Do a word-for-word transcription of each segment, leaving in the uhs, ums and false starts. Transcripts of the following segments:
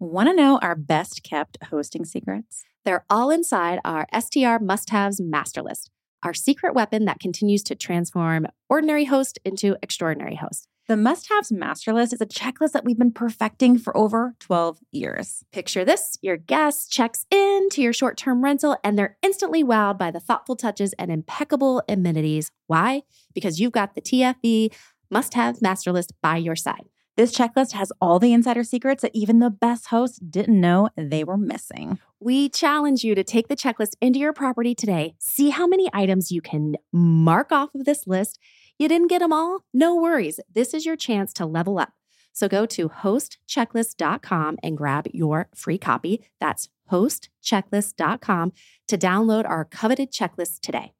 Want to know our best kept hosting secrets? They're all inside our S T R must-haves master list, our secret weapon that continues to transform ordinary host into extraordinary host. The must-haves master list is a checklist that we've been perfecting for over twelve years. Picture this. Your guest checks in to your short-term rental and they're instantly wowed by the thoughtful touches and impeccable amenities. Why? Because you've got the T F B must-haves master list by your side. This checklist has all the insider secrets that even the best hosts didn't know they were missing. We challenge you to take the checklist into your property today. See how many items you can mark off of this list. You didn't get them all? No worries. This is your chance to level up. So go to host checklist dot com and grab your free copy. That's host checklist dot com to download our coveted checklist today.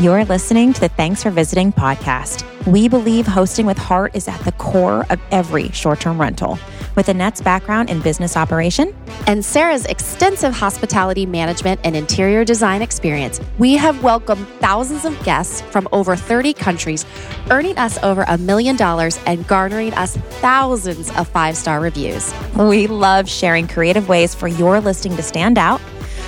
You're listening to the Thanks for Visiting podcast. We believe hosting with heart is at the core of every short-term rental. With Annette's background in business operation and Sarah's extensive hospitality management and interior design experience, we have welcomed thousands of guests from over thirty countries, earning us over a million dollars and garnering us thousands of five-star reviews. We love sharing creative ways for your listing to stand out,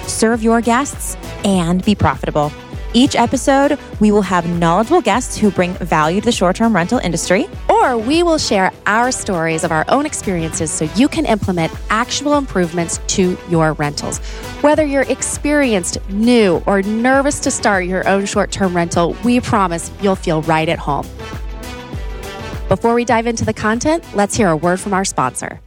serve your guests, and be profitable. Each episode, we will have knowledgeable guests who bring value to the short-term rental industry. Or we will share our stories of our own experiences so you can implement actual improvements to your rentals. Whether you're experienced, new, or nervous to start your own short-term rental, we promise you'll feel right at home. Before we dive into the content, let's hear a word from our sponsor.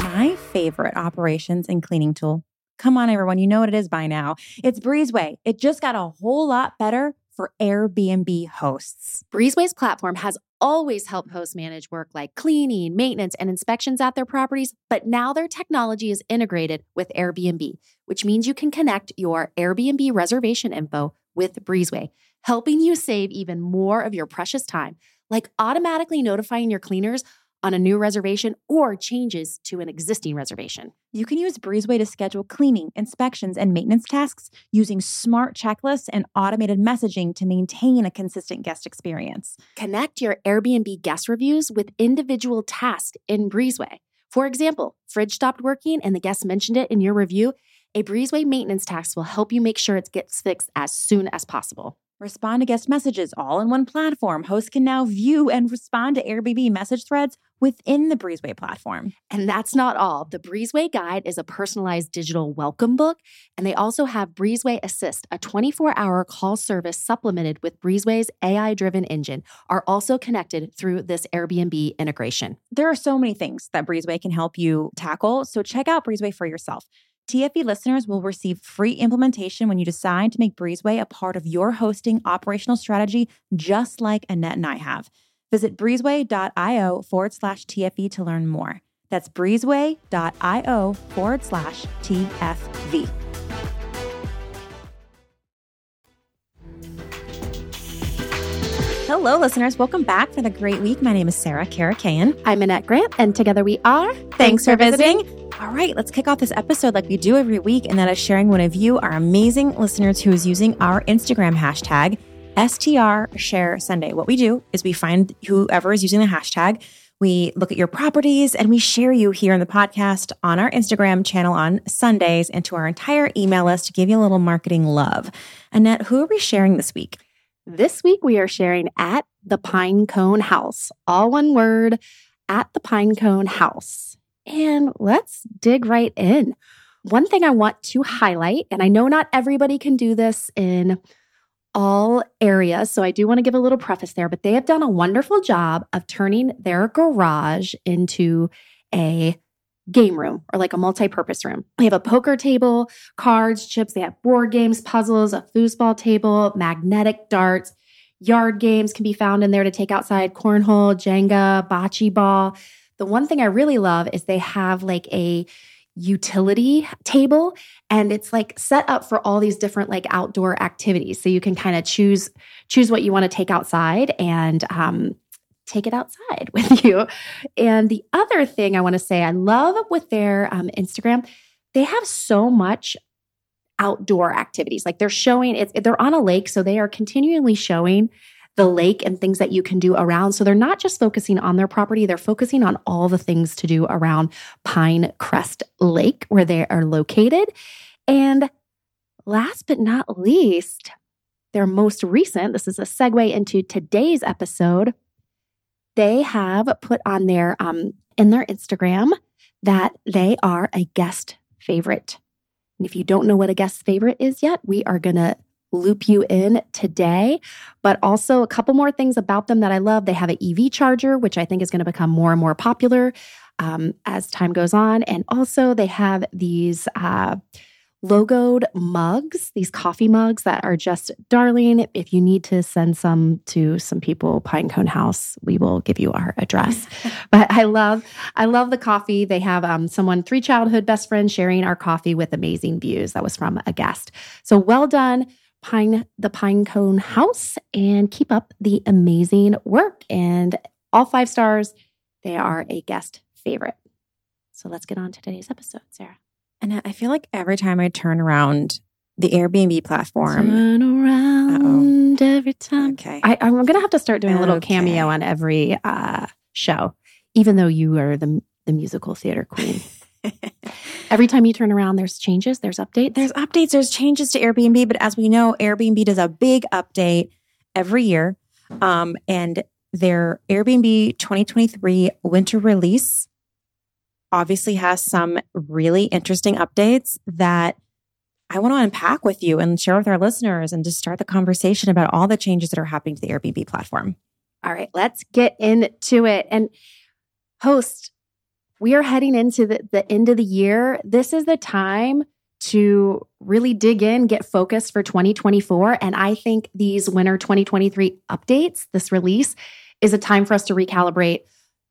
My favorite operations and cleaning tool. Come on, everyone. You know what it is by now. It's Breezeway. It just got a whole lot better for Airbnb hosts. Breezeway's platform has always helped hosts manage work like cleaning, maintenance, and inspections at their properties, but now their technology is integrated with Airbnb, which means you can connect your Airbnb reservation info with Breezeway, helping you save even more of your precious time, like automatically notifying your cleaners on a new reservation or changes to an existing reservation. You can use Breezeway to schedule cleaning, inspections, and maintenance tasks using smart checklists and automated messaging to maintain a consistent guest experience. Connect your Airbnb guest reviews with individual tasks in Breezeway. For example, fridge stopped working and the guest mentioned it in your review. A Breezeway maintenance task will help you make sure it gets fixed as soon as possible. Respond to guest messages all in one platform. Hosts can now view and respond to Airbnb message threads within the Breezeway platform. And that's not all. The Breezeway Guide is a personalized digital welcome book, and they also have Breezeway Assist, a twenty-four hour call service supplemented with Breezeway's A I-driven engine, are also connected through this Airbnb integration. There are so many things that Breezeway can help you tackle, so check out Breezeway for yourself. T F B listeners will receive free implementation when you decide to make Breezeway a part of your hosting operational strategy, just like Annette and I have. Visit breezeway.io forward slash TFB to learn more. That's breezeway.io forward slash TFB. Hello, listeners. Welcome back for the great week. My name is Sarah Karakayan. I'm Annette Grant, and together we are... Thanks, Thanks for visiting. visiting. All right, let's kick off this episode like we do every week, and that is sharing one of you, our amazing listeners, who is using our Instagram hashtag, S T R Share Sunday. What we do is we find whoever is using the hashtag, we look at your properties, and we share you here in the podcast on our Instagram channel on Sundays and to our entire email list to give you a little marketing love. Annette, who are we sharing this week? This week we are sharing at the Pinecone House. All one word, at the Pinecone House. And let's dig right in. One thing I want to highlight, and I know not everybody can do this in all areas, so I do want to give a little preface there, but they have done a wonderful job of turning their garage into a game room or like a multi-purpose room. They have a poker table, cards, chips, they have board games, puzzles, a foosball table, magnetic darts, yard games can be found in there to take outside, cornhole, Jenga, bocce ball. The one thing I really love is they have like a utility table, and it's like set up for all these different like outdoor activities. So you can kind of choose choose what you want to take outside and um, take it outside with you. And the other thing I want to say, I love with their um, Instagram, they have so much outdoor activities. Like they're showing, it's, they're on a lake, so they are continually showing the lake and things that you can do around. So they're not just focusing on their property, they're focusing on all the things to do around Pine Crest Lake where they are located. And last but not least, their most recent, this is a segue into today's episode, they have put on their, um, in their Instagram that they are a guest favorite. And if you don't know what a guest favorite is yet, we are going to loop you in today, but also a couple more things about them that I love. They have an E V charger, which I think is going to become more and more popular um, as time goes on. And also they have these uh, logoed mugs, these coffee mugs that are just darling. If you need to send some to some people, Pinecone House, we will give you our address. But I love, I love the coffee. They have um, someone, three childhood best friends, sharing our coffee with amazing views. That was from a guest. So well done, Pine, the Pinecone House, and keep up the amazing work. And all five stars, they are a guest favorite. So let's get on to today's episode, Sarah. And I feel like every time I turn around the Airbnb platform. Turn around uh-oh. every time. Okay. I, I'm going to have to start doing a little okay. cameo on every uh, show, even though you are the, the musical theater queen. Every time you turn around, there's changes, there's updates. There's updates, there's changes to Airbnb. But as we know, Airbnb does a big update every year. Um, and their Airbnb twenty twenty-three winter release obviously has some really interesting updates that I want to unpack with you and share with our listeners and just start the conversation about all the changes that are happening to the Airbnb platform. All right, let's get into it. And host, we are heading into the, the end of the year. This is the time to really dig in, get focused for twenty twenty-four. And I think these winter twenty twenty-three updates, this release, is a time for us to recalibrate,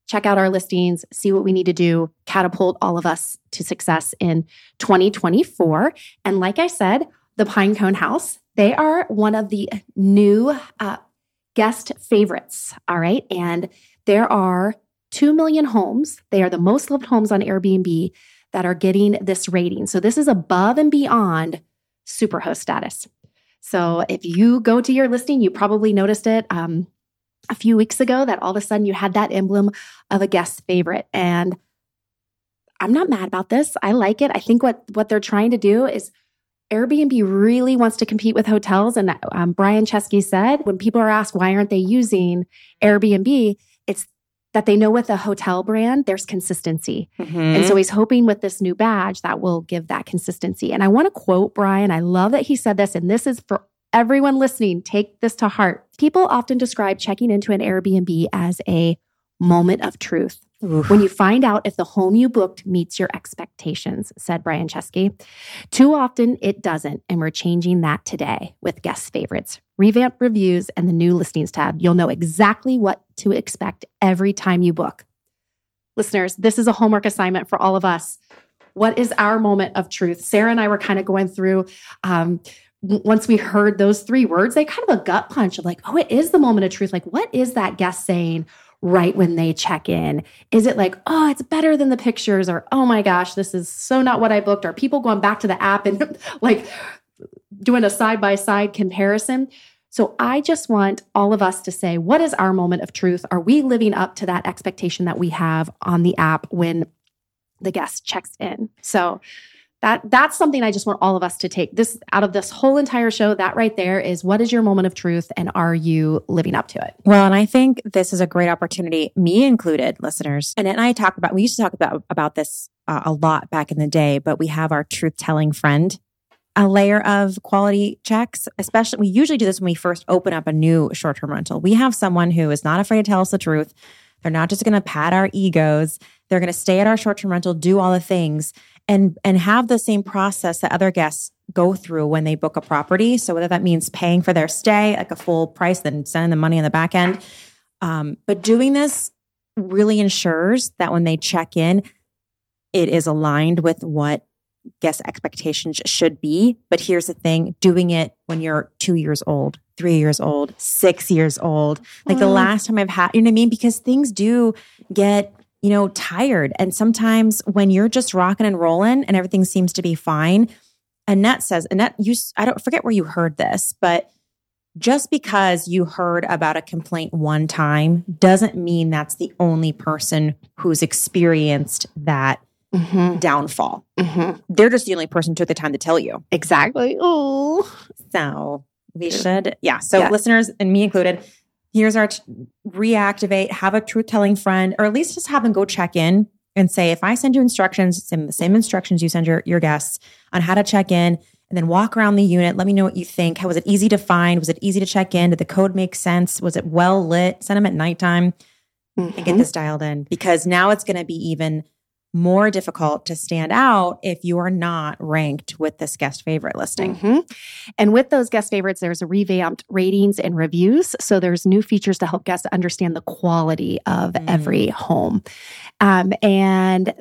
check out our listings, see what we need to do, catapult all of us to success in twenty twenty-four. And like I said, the Pinecone House, they are one of the new uh, guest favorites. All right. And there are two million homes. They are the most loved homes on Airbnb that are getting this rating. So this is above and beyond Super Host status. So if you go to your listing, you probably noticed it um, a few weeks ago that all of a sudden you had that emblem of a guest favorite. And I'm not mad about this. I like it. I think what, what they're trying to do is Airbnb really wants to compete with hotels. And um, Brian Chesky said, when people are asked, why aren't they using Airbnb? It's that they know with a hotel brand, there's consistency. Mm-hmm. And so he's hoping with this new badge that will give that consistency. And I want to quote Brian. I love that he said this, and this is for everyone listening. Take this to heart. People often describe checking into an Airbnb as a moment of truth. Oof. When you find out if the home you booked meets your expectations, said Brian Chesky. Too often it doesn't, and we're changing that today with guest favorites, revamped reviews, and the new listings tab. You'll know exactly what to expect every time you book. Listeners, this is a homework assignment for all of us. What is our moment of truth? Sarah and I were kind of going through, um, once we heard those three words, they kind of a gut punch of like, oh, it is the moment of truth. Like, what is that guest saying right when they check in? Is it like, oh, it's better than the pictures, or, oh my gosh, this is so not what I booked? Are people going back to the app and like doing a side-by-side comparison? So I just want all of us to say, what is our moment of truth? Are we living up to that expectation that we have on the app when the guest checks in? So that that's something I just want all of us to take this out of this whole entire show. That right there is, what is your moment of truth, and are you living up to it? Well, and I think this is a great opportunity, me included, listeners. Annette and I talk about, we used to talk about, about this uh, a lot back in the day, but we have our truth-telling friend, a layer of quality checks. Especially, we usually do this when we first open up a new short-term rental. We have someone who is not afraid to tell us the truth. They're not just going to pat our egos. They're going to stay at our short-term rental, do all the things, and and have the same process that other guests go through when they book a property. So whether that means paying for their stay, like a full price, then sending the money on the back end. Um, but doing this really ensures that when they check in, it is aligned with what guest expectations should be. But here's the thing, doing it when you're two years old, three years old, six years old, like mm. the last time I've had, you know what I mean? Because things do get, you know, tired. And sometimes when you're just rocking and rolling and everything seems to be fine, Annette says, Annette, you, I don't forget where you heard this, but just because you heard about a complaint one time doesn't mean that's the only person who's experienced that mm-hmm. downfall. Mm-hmm. They're just the only person who took the time to tell you. Exactly. Oh, so we should. Yeah. So yeah. Listeners and me included, here's our t- reactivate, have a truth-telling friend, or at least just have them go check in and say, if I send you instructions, send the same instructions you send your, your guests on how to check in, and then walk around the unit. Let me know what you think. How was it easy to find? Was it easy to check in? Did the code make sense? Was it well lit? Send them at nighttime mm-hmm. and get this dialed in, because now it's going to be even more difficult to stand out if you are not ranked with this guest favorite listing. Mm-hmm. And with those guest favorites, there's a revamped ratings and reviews. So there's new features to help guests understand the quality of mm. every home. Um, and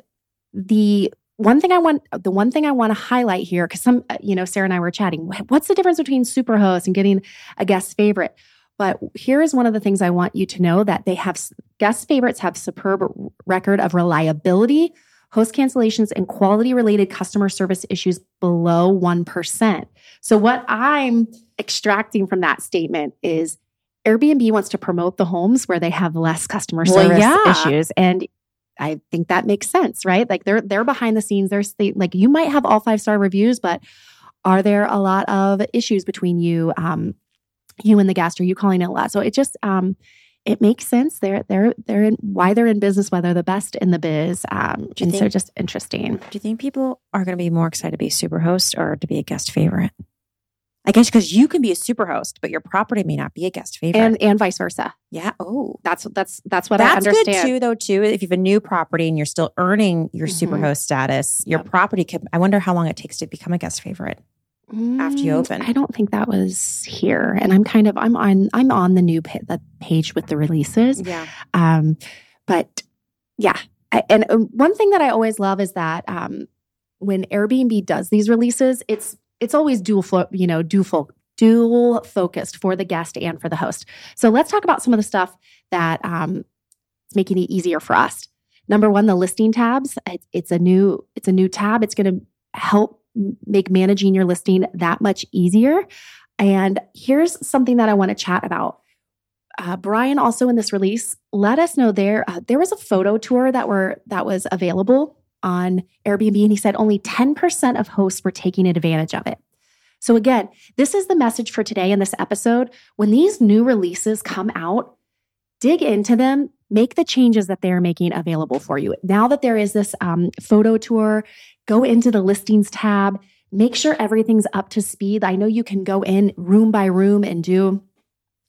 the One thing I want, the one thing I want to highlight here, because some, you know, Sarah and I were chatting, what's the difference between Super Host and getting a guest favorite? But here is one of the things I want you to know, that they have, guest favorites have superb record of reliability, host cancellations, and quality related customer service issues below one percent. So what I'm extracting from that statement is Airbnb wants to promote the homes where they have less customer service well, yeah. issues. And I think that makes sense, right? Like they're they're behind the scenes. They're they, like, you might have all five-star reviews, but are there a lot of issues between you, um, you and the guest? Are you calling it a lot? So it just um, it makes sense. They're they're they're in, why they're in business, why they're the best in the biz, um, and think, so just interesting. Do you think people are going to be more excited to be a super host or to be a guest favorite? I guess because you can be a super host, but your property may not be a guest favorite, and and vice versa. Yeah. Oh, that's that's that's what that's I understand. That's good too, though. Too, if you have a new property and you're still earning your mm-hmm. super host status, your yep. property could. I wonder how long it takes to become a guest favorite mm, after you open. I don't think that was here, and I'm kind of I'm on I'm on the new pa- the page with the releases. Yeah. Um, but yeah, I, and one thing that I always love is that um, when Airbnb does these releases, it's. It's always dual, fo- you know, dual, fo- dual focused for the guest and for the host. So let's talk about some of the stuff that um, is making it easier for us. Number one, the listing tabs. It, it's a new, it's a new tab. It's going to help make managing your listing that much easier. And here's something that I want to chat about. Uh, Brian also in this release let us know there uh, there was a photo tour that were that was available on Airbnb, and he said only ten percent of hosts were taking advantage of it. So again, this is the message for today in this episode. When these new releases come out, dig into them, make the changes that they're making available for you. Now that there is this um, photo tour, go into the listings tab, make sure everything's up to speed. I know you can go in room by room and do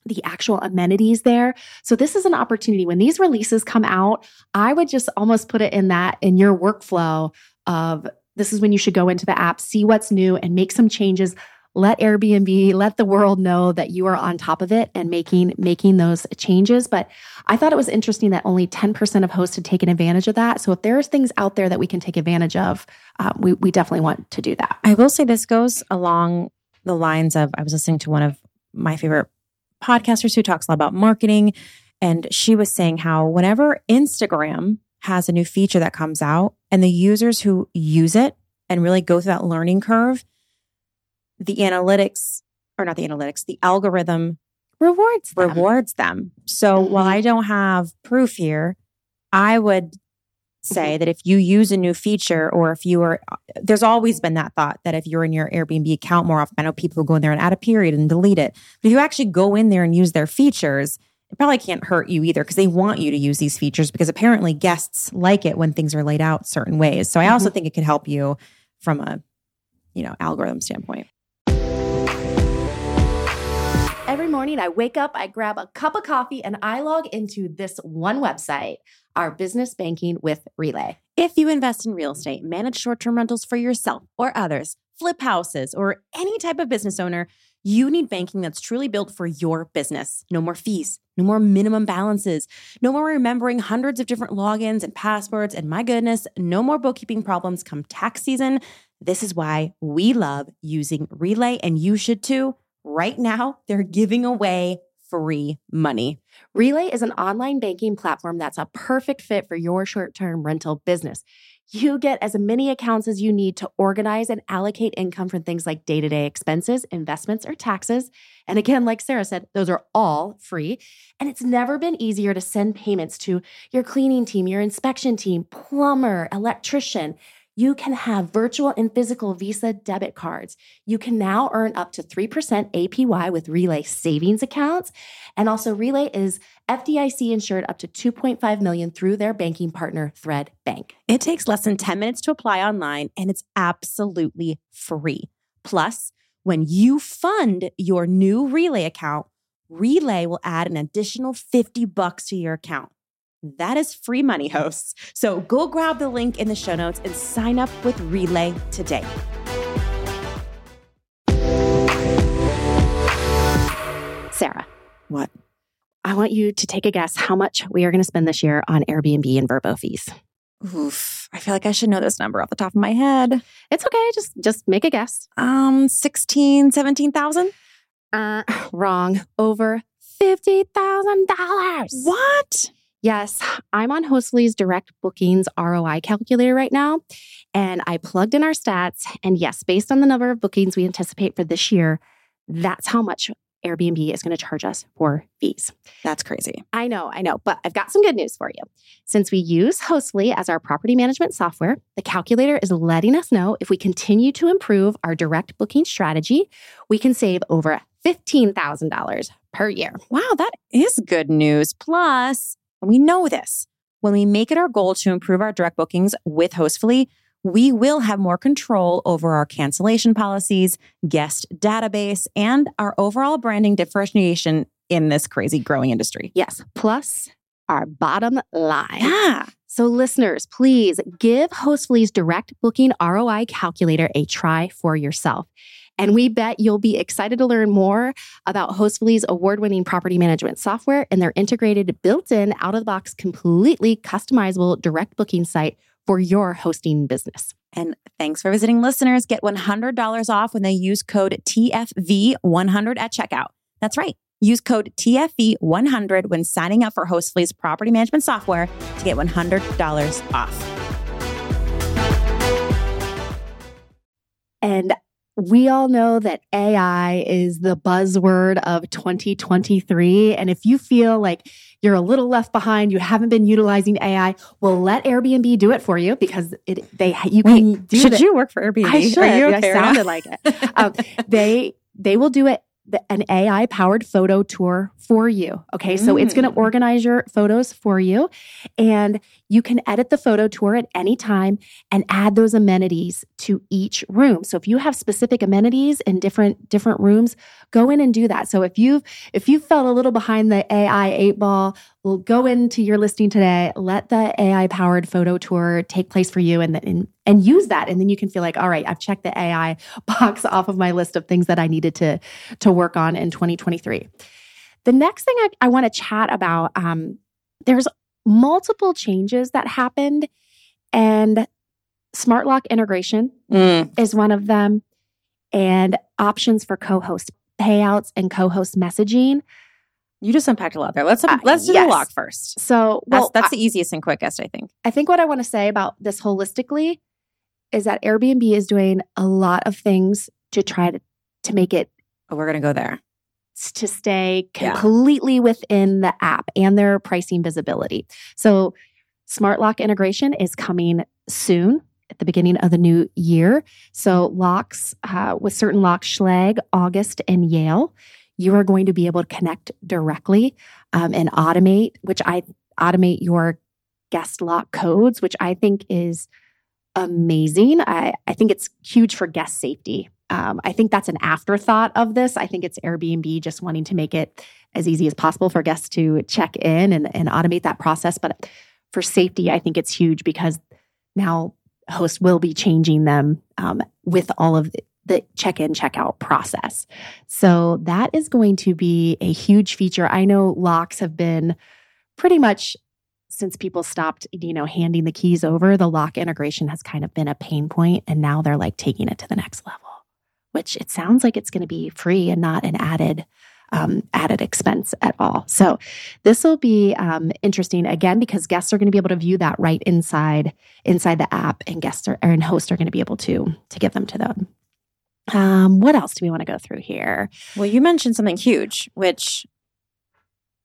the actual amenities there. So this is an opportunity. When these releases come out, I would just almost put it in that, in your workflow of, this is when you should go into the app, see what's new and make some changes. Let Airbnb, let the world know that you are on top of it and making, making those changes. But I thought it was interesting that only ten percent of hosts had taken advantage of that. So if there's things out there that we can take advantage of, uh, we, we definitely want to do that. I will say this goes along the lines of, I was listening to one of my favorite podcasters who talks a lot about marketing. And she was saying how whenever Instagram has a new feature that comes out and the users who use it and really go through that learning curve, the analytics, or not the analytics, the algorithm rewards them. rewards them. So mm-hmm. while I don't have proof here, I would say mm-hmm. that if you use a new feature, or if you are, there's always been that thought that if you're in your Airbnb account more often, I know people go in there and add a period and delete it. But if you actually go in there and use their features, it probably can't hurt you either, because they want you to use these features, because apparently guests like it when things are laid out certain ways. So I also mm-hmm. think it could help you from a, you know, algorithm standpoint. Every morning I wake up, I grab a cup of coffee, and I log into this one website, our business banking with Relay. If you invest in real estate, manage short-term rentals for yourself or others, flip houses, or any type of business owner, you need banking that's truly built for your business. No more fees, no more minimum balances, no more remembering hundreds of different logins and passwords, and my goodness, no more bookkeeping problems come tax season. This is why we love using Relay, and you should too. Right now, they're giving away free money. Relay is an online banking platform that's a perfect fit for your short-term rental business. you get as many accounts as you need to organize and allocate income from things like day-to-day expenses, investments, or taxes. And again, like Sarah said, those are all free. And it's never been easier to send payments to your cleaning team, your inspection team, plumber, electrician. You can have virtual and physical Visa debit cards. You can now earn up to three percent A P Y with Relay savings accounts. And also Relay is F D I C insured up to two point five million dollars through their banking partner, Thread Bank. It takes less than ten minutes to apply online, and it's absolutely free. Plus, when you fund your new Relay account, Relay will add an additional fifty bucks to your account. That is free money, hosts. So go grab the link in the show notes and sign up with Relay today. Sarah. What? I want you to take a guess how much we are going to spend this year on Airbnb and Vrbo fees. Oof. I feel like I should know this number off the top of my head. It's okay. Just just make a guess. Um, sixteen, seventeen thousand? Uh, wrong. Over fifty thousand dollars. What? Yes, I'm on Hostfully's direct bookings R O I calculator right now, and I plugged in our stats. And yes, based on the number of bookings we anticipate for this year, that's how much Airbnb is going to charge us for fees. That's crazy. I know, I know, but I've got some good news for you. Since we use Hostfully as our property management software, the calculator is letting us know if we continue to improve our direct booking strategy, we can save over fifteen thousand dollars per year. Wow, that is good news. Plus, and we know this, when we make it our goal to improve our direct bookings with Hostfully, we will have more control over our cancellation policies, guest database, and our overall branding differentiation in this crazy growing industry. Yes, plus our bottom line. Yeah. So listeners, please give Hostfully's direct booking R O I calculator a try for yourself. And we bet you'll be excited to learn more about Hostfully's award-winning property management software and their integrated, built-in, out-of-the-box, completely customizable direct booking site for your hosting business. And thanks for visiting listeners. Get one hundred dollars off when they use code T F V one hundred at checkout. That's right. Use code T F V one hundred when signing up for Hostfully's property management software to get one hundred dollars off. And we all know that A I is the buzzword of twenty twenty-three. And if you feel like you're a little left behind, you haven't been utilizing A I, well, let Airbnb do it for you because it, they you Wait, can do it. Should the, you work for Airbnb? I should. Are you okay? I sounded like it. Um, they, they will do it. An A I-powered photo tour for you, okay? Mm. So it's going to organize your photos for you, and you can edit the photo tour at any time and add those amenities to each room. So if you have specific amenities in different different rooms, go in and do that. So if you've if you felt a little behind the A I eight ball, well, go into your listing today. Let the A I-powered photo tour take place for you, and and and use that. And then you can feel like, all right, I've checked the A I box off of my list of things that I needed to, to work on in twenty twenty-three. The next thing I, I want to chat about, um, there's multiple changes that happened, and smart lock integration mm. is one of them, and options for co-host payouts and co-host messaging. You just unpacked a lot there. Let's uh, let's do yes. the lock first. So well, that's, that's the easiest and quickest, I think. I think what I want to say about this holistically is that Airbnb is doing a lot of things to try to, to make it. Oh, we're going to go there. To stay completely yeah. within the app and their pricing visibility. So smart lock integration is coming soon at the beginning of the new year. So locks uh, with certain locks, Schlage, August, and Yale, you are going to be able to connect directly um, and automate, which I automate your guest lock codes, which I think is amazing. I, I think it's huge for guest safety. Um, I think that's an afterthought of this. I think it's Airbnb just wanting to make it as easy as possible for guests to check in and, and automate that process. But for safety, I think it's huge because now hosts will be changing them um, with all of the, the check-in, check-out process. So that is going to be a huge feature. I know locks have been pretty much since people stopped, you know, handing the keys over, the lock integration has kind of been a pain point, and now they're like taking it to the next level, which it sounds like it's going to be free and not an added um, added expense at all. So this will be um, interesting again, because guests are going to be able to view that right inside inside the app, and guests are, and hosts are going to be able to to give them to them. Um, what else do we want to go through here? Well, you mentioned something huge, which,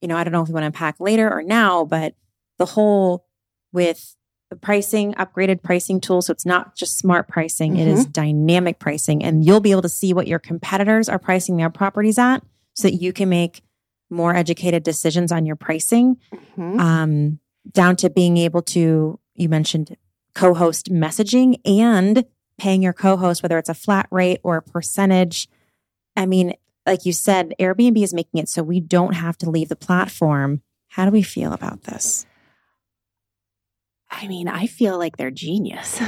you know, I don't know if we want to unpack later or now, but the whole with the pricing, upgraded pricing tool. So it's not just smart pricing, mm-hmm. It is dynamic pricing. And you'll be able to see what your competitors are pricing their properties at so that you can make more educated decisions on your pricing, mm-hmm. um, down to being able to, you mentioned co-host messaging and paying your co-host, whether it's a flat rate or a percentage. I mean, like you said, Airbnb is making it so we don't have to leave the platform. How do we feel about this? I mean, I feel like they're genius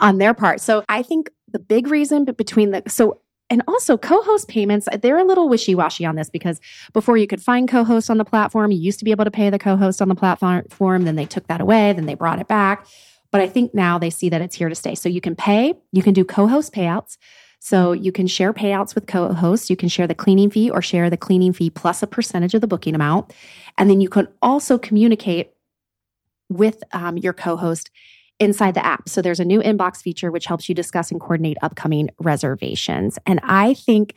on their part. So I think the big reason but between the... so. And also co-host payments, they're a little wishy-washy on this, because before you could find co-hosts on the platform, you used to be able to pay the co-host on the platform, then they took that away, then they brought it back. But I think now they see that it's here to stay. So you can pay, you can do co-host payouts. So you can share payouts with co-hosts. You can share the cleaning fee or share the cleaning fee plus a percentage of the booking amount. And then you can also communicate with um, your co-host inside the app. So there's a new inbox feature which helps you discuss and coordinate upcoming reservations. And I think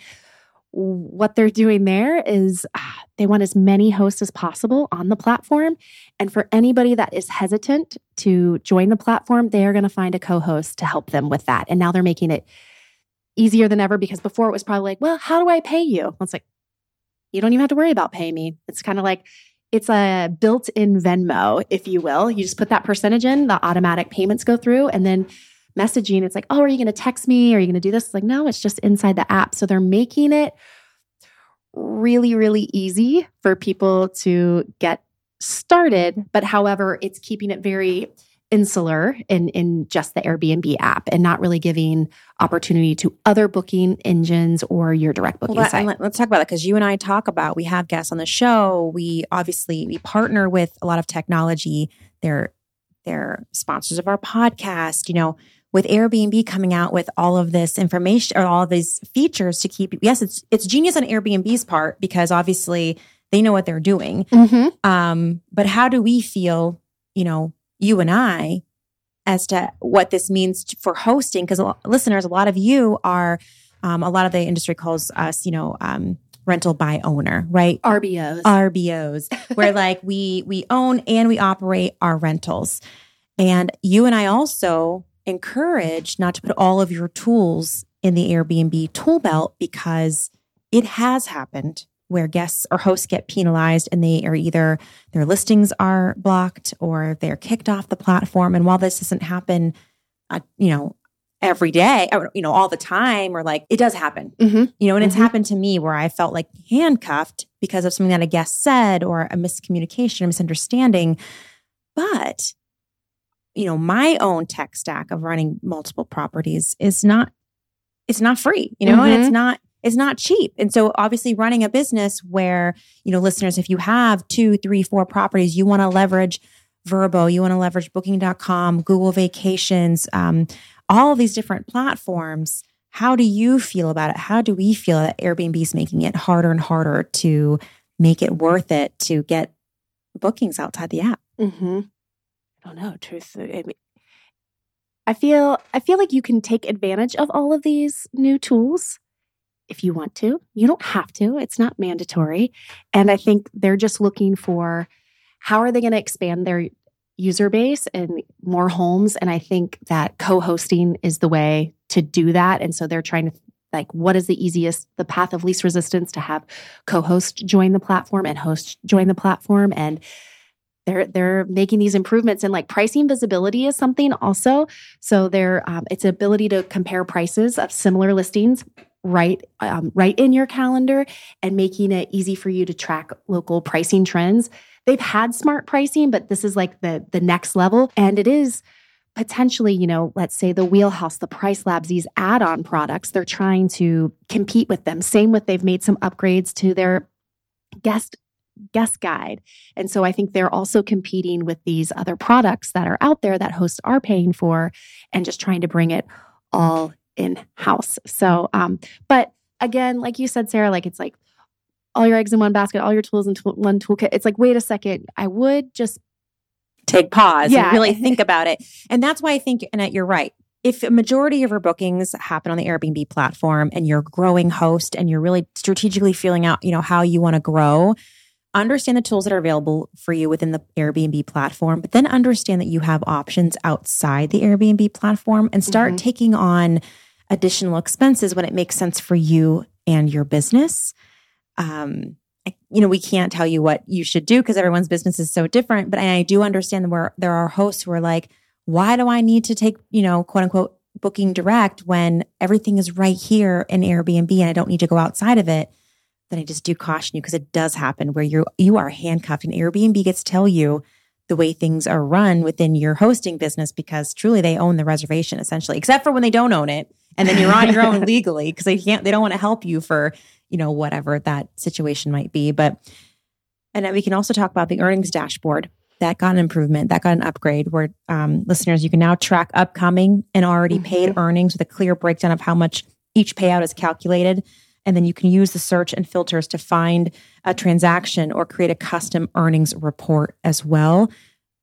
what they're doing there is ah, they want as many hosts as possible on the platform. And for anybody that is hesitant to join the platform, they are going to find a co-host to help them with that. And now they're making it easier than ever, because before it was probably like, well, how do I pay you? Well, it's like, you don't even have to worry about paying me. It's kind of like, it's a built-in Venmo, if you will. You just put that percentage in, the automatic payments go through, and then messaging, it's like, oh, are you going to text me? Are you going to do this? It's like, no, it's just inside the app. So they're making it really, really easy for people to get started. But however, it's keeping it very insular in, in just the Airbnb app, and not really giving opportunity to other booking engines or your direct booking well, site. Let, let's talk about that, because you and I talk about, we have guests on the show. We obviously, we partner with a lot of technology. They're, they're sponsors of our podcast, you know, with Airbnb coming out with all of this information or all of these features to keep, yes, it's, it's genius on Airbnb's part, because obviously they know what they're doing. Mm-hmm. Um, but how do we feel, you know, you and I, as to what this means for hosting? Because listeners, a lot of you are, um, a lot of the industry calls us, you know, um, rental by owner, right? R B Os. R B Os, where like we we own and we operate our rentals. And you and I also encourage not to put all of your tools in the Airbnb tool belt, because it has happened where guests or hosts get penalized, and they are either their listings are blocked or they're kicked off the platform. And while this doesn't happen, uh, you know, every day, or, you know, all the time, or like it does happen, mm-hmm. you know, and mm-hmm. it's happened to me where I felt like handcuffed because of something that a guest said or a miscommunication, a misunderstanding. But, you know, my own tech stack of running multiple properties is not, it's not free, you know, mm-hmm. and it's not, It's not cheap. And so obviously running a business where, you know, listeners, if you have two, three, four properties, you want to leverage Vrbo, you want to leverage Booking dot com, Google Vacations, um, all of these different platforms. How do you feel about it? How do we feel that Airbnb is making it harder and harder to make it worth it to get bookings outside the app? Mm-hmm. I don't know. Truth. I mean, I feel, I feel like you can take advantage of all of these new tools. If you want to, you don't have to. It's not mandatory. And I think they're just looking for how are they going to expand their user base and more homes. And I think that co-hosting is the way to do that. And so they're trying to, like, what is the easiest, the path of least resistance to have co-host join the platform and host join the platform. And They're they're making these improvements, and like pricing visibility is something also. So they're um, it's an ability to compare prices of similar listings right um, right in your calendar, and making it easy for you to track local pricing trends. They've had smart pricing, but this is like the the next level, and it is potentially, you know, let's say the Wheelhouse, the Price Labs, these add-on products. They're trying to compete with them. Same with they've made some upgrades to their guest. guest guide. And so I think they're also competing with these other products that are out there that hosts are paying for, and just trying to bring it all in-house. So, um, but again, like you said, Sarah, like it's like all your eggs in one basket, all your tools in tool- one toolkit. It's like, wait a second, I would just take pause yeah. and really think about it. And that's why I think, Annette, you're right. If a majority of your bookings happen on the Airbnb platform and you're a growing host and you're really strategically feeling out, you know, how you want to grow, understand the tools that are available for you within the Airbnb platform, but then understand that you have options outside the Airbnb platform and start mm-hmm. taking on additional expenses when it makes sense for you and your business. Um, you know, we can't tell you what you should do because everyone's business is so different, but I do understand where there are hosts who are like, why do I need to take, you know, quote unquote, Booking Direct when everything is right here in Airbnb and I don't need to go outside of it? Then I just do caution you because it does happen where you you are handcuffed and Airbnb gets to tell you the way things are run within your hosting business because truly they own the reservation essentially, except for when they don't own it. And then you're on your own legally because they can't, they don't want to help you for, you know, whatever that situation might be. But, and then we can also talk about the earnings dashboard. That got an improvement. That got an upgrade where um, listeners, you can now track upcoming and already paid mm-hmm. earnings with a clear breakdown of how much each payout is calculated. And then you can use the search and filters to find a transaction or create a custom earnings report as well.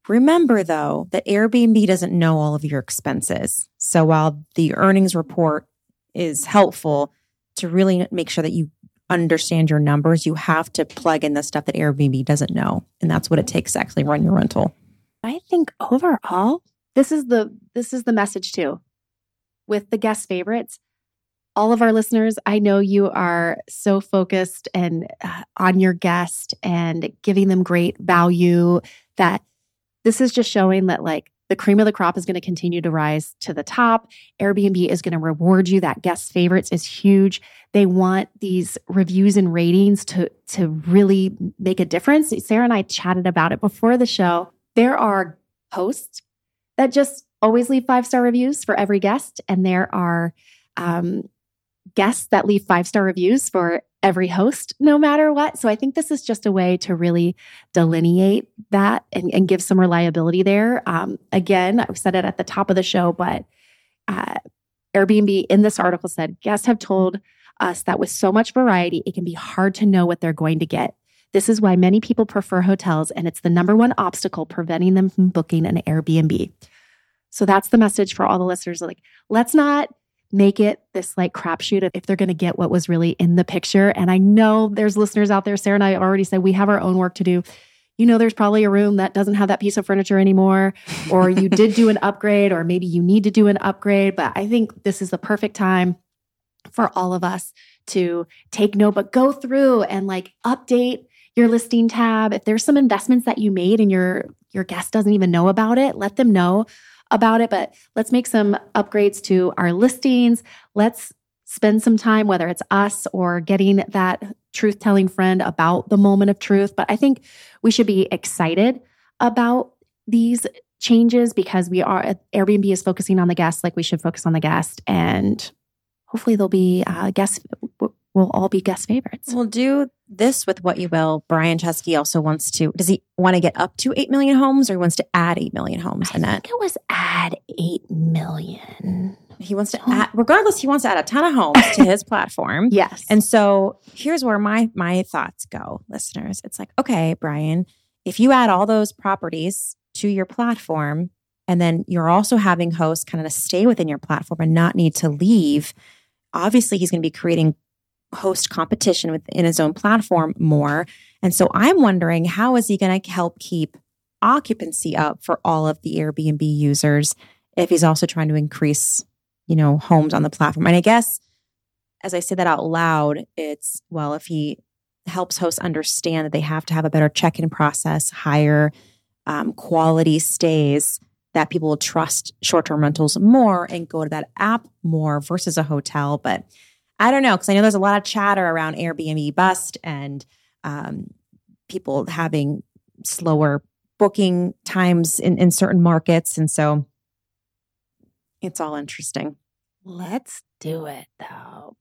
Remember though, that Airbnb doesn't know all of your expenses. So while the earnings report is helpful to really make sure that you understand your numbers, you have to plug in the stuff that Airbnb doesn't know. And that's what it takes to actually run your rental. I think overall, this is the this is the message too. With the guest favorites, all of our listeners, I know you are so focused and uh, on your guest and giving them great value that this is just showing that like the cream of the crop is going to continue to rise to the top. Airbnb is going to reward you. That guest favorites is huge. They want these reviews and ratings to, to really make a difference. Sarah and I chatted about it before the show. There are hosts that just always leave five-star reviews for every guest. And there are um, guests that leave five-star reviews for every host, no matter what. So I think this is just a way to really delineate that and, and give some reliability there. Um, again, I said it at the top of the show, but uh, Airbnb in this article said, guests have told us that with so much variety, it can be hard to know what they're going to get. This is why many people prefer hotels, and it's the number one obstacle preventing them from booking an Airbnb. So that's the message for all the listeners. Like, let's not make it this like crapshoot if they're going to get what was really in the picture. And I know there's listeners out there, Sarah and I already said, we have our own work to do. You know, there's probably a room that doesn't have that piece of furniture anymore, or you did do an upgrade, or maybe you need to do an upgrade. But I think this is the perfect time for all of us to take note, but go through and like update your listing tab. If there's some investments that you made and your, your guest doesn't even know about it, let them know about it, but let's make some upgrades to our listings. Let's spend some time, whether it's us or getting that truth-telling friend about the moment of truth. But I think we should be excited about these changes because we are, Airbnb is focusing on the guest, like we should focus on the guest. And hopefully there'll be uh, guest, we'll all be guest favorites. We'll do this with what you will. Brian Chesky also wants to, does he want to get up to eight million homes or he wants to add eight million homes? I Annette? think it was add eight million. He wants to oh. add, regardless, he wants to add a ton of homes to his platform. Yes. And so here's where my my thoughts go, listeners. It's like, okay, Brian, if you add all those properties to your platform and then you're also having hosts kind of stay within your platform and not need to leave, obviously he's going to be creating host competition within his own platform more. And so I'm wondering, how is he going to help keep occupancy up for all of the Airbnb users if he's also trying to increase, you know, homes on the platform? And I guess as I say that out loud, it's, well, if he helps hosts understand that they have to have a better check-in process, higher um, quality stays, that people will trust short-term rentals more and go to that app more versus a hotel. But I don't know, because I know there's a lot of chatter around Airbnb bust and um, people having slower booking times in, in certain markets. And so it's all interesting. Let's do it, though.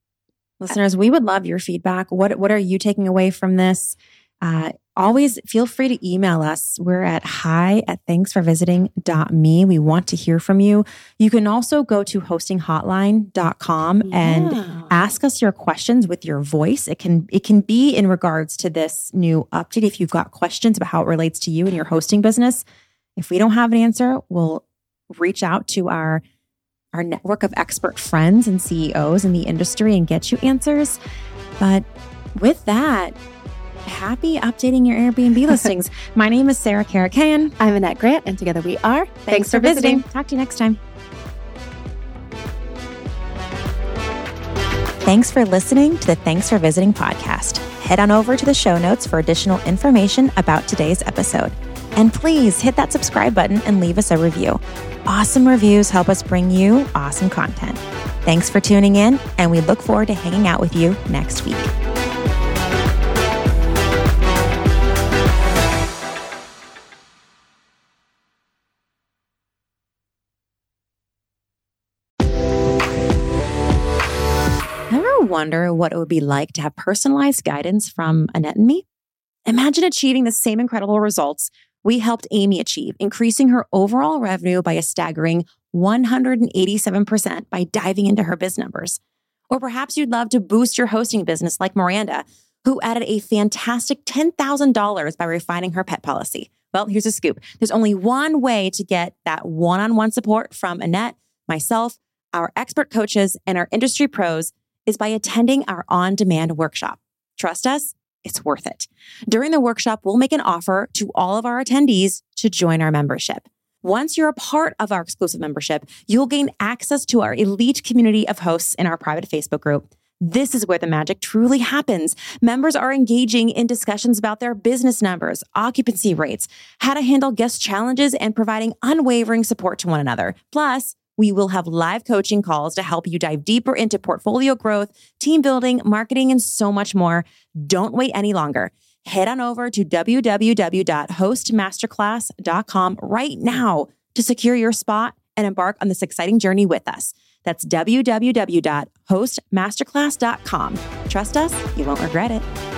Listeners, we would love your feedback. What, what are you taking away from this? Uh, always feel free to email us. We're at hi at thanksforvisiting.me. We want to hear from you. You can also go to hosting hotline dot com yeah. and ask us your questions with your voice. It can it can be in regards to this new update. If you've got questions about how it relates to you and your hosting business, if we don't have an answer, we'll reach out to our our network of expert friends and C E Os in the industry and get you answers. But with that, happy updating your Airbnb listings. My name is Sarah Karakayan. I'm Annette Grant, and together we are Thanks, Thanks for, for visiting. visiting. Talk to you next time. Thanks for listening to the Thanks for Visiting podcast. Head on over to the show notes for additional information about today's episode. And please hit that subscribe button and leave us a review. Awesome reviews help us bring you awesome content. Thanks for tuning in, and we look forward to hanging out with you next week. Wonder what it would be like to have personalized guidance from Annette and me? Imagine achieving the same incredible results we helped Amy achieve, increasing her overall revenue by a staggering one hundred eighty-seven percent by diving into her biz numbers. Or perhaps you'd love to boost your hosting business like Miranda, who added a fantastic ten thousand dollars by refining her pet policy. Well, here's a scoop. There's only one way to get that one-on-one support from Annette, myself, our expert coaches, and our industry pros is by attending our on-demand workshop. Trust us, it's worth it. During the workshop, we'll make an offer to all of our attendees to join our membership. Once you're a part of our exclusive membership, you'll gain access to our elite community of hosts in our private Facebook group. This is where the magic truly happens. Members are engaging in discussions about their business numbers, occupancy rates, how to handle guest challenges, and providing unwavering support to one another. Plus, we will have live coaching calls to help you dive deeper into portfolio growth, team building, marketing, and so much more. Don't wait any longer. Head on over to w w w dot host masterclass dot com right now to secure your spot and embark on this exciting journey with us. That's w w w dot host masterclass dot com. Trust us, you won't regret it.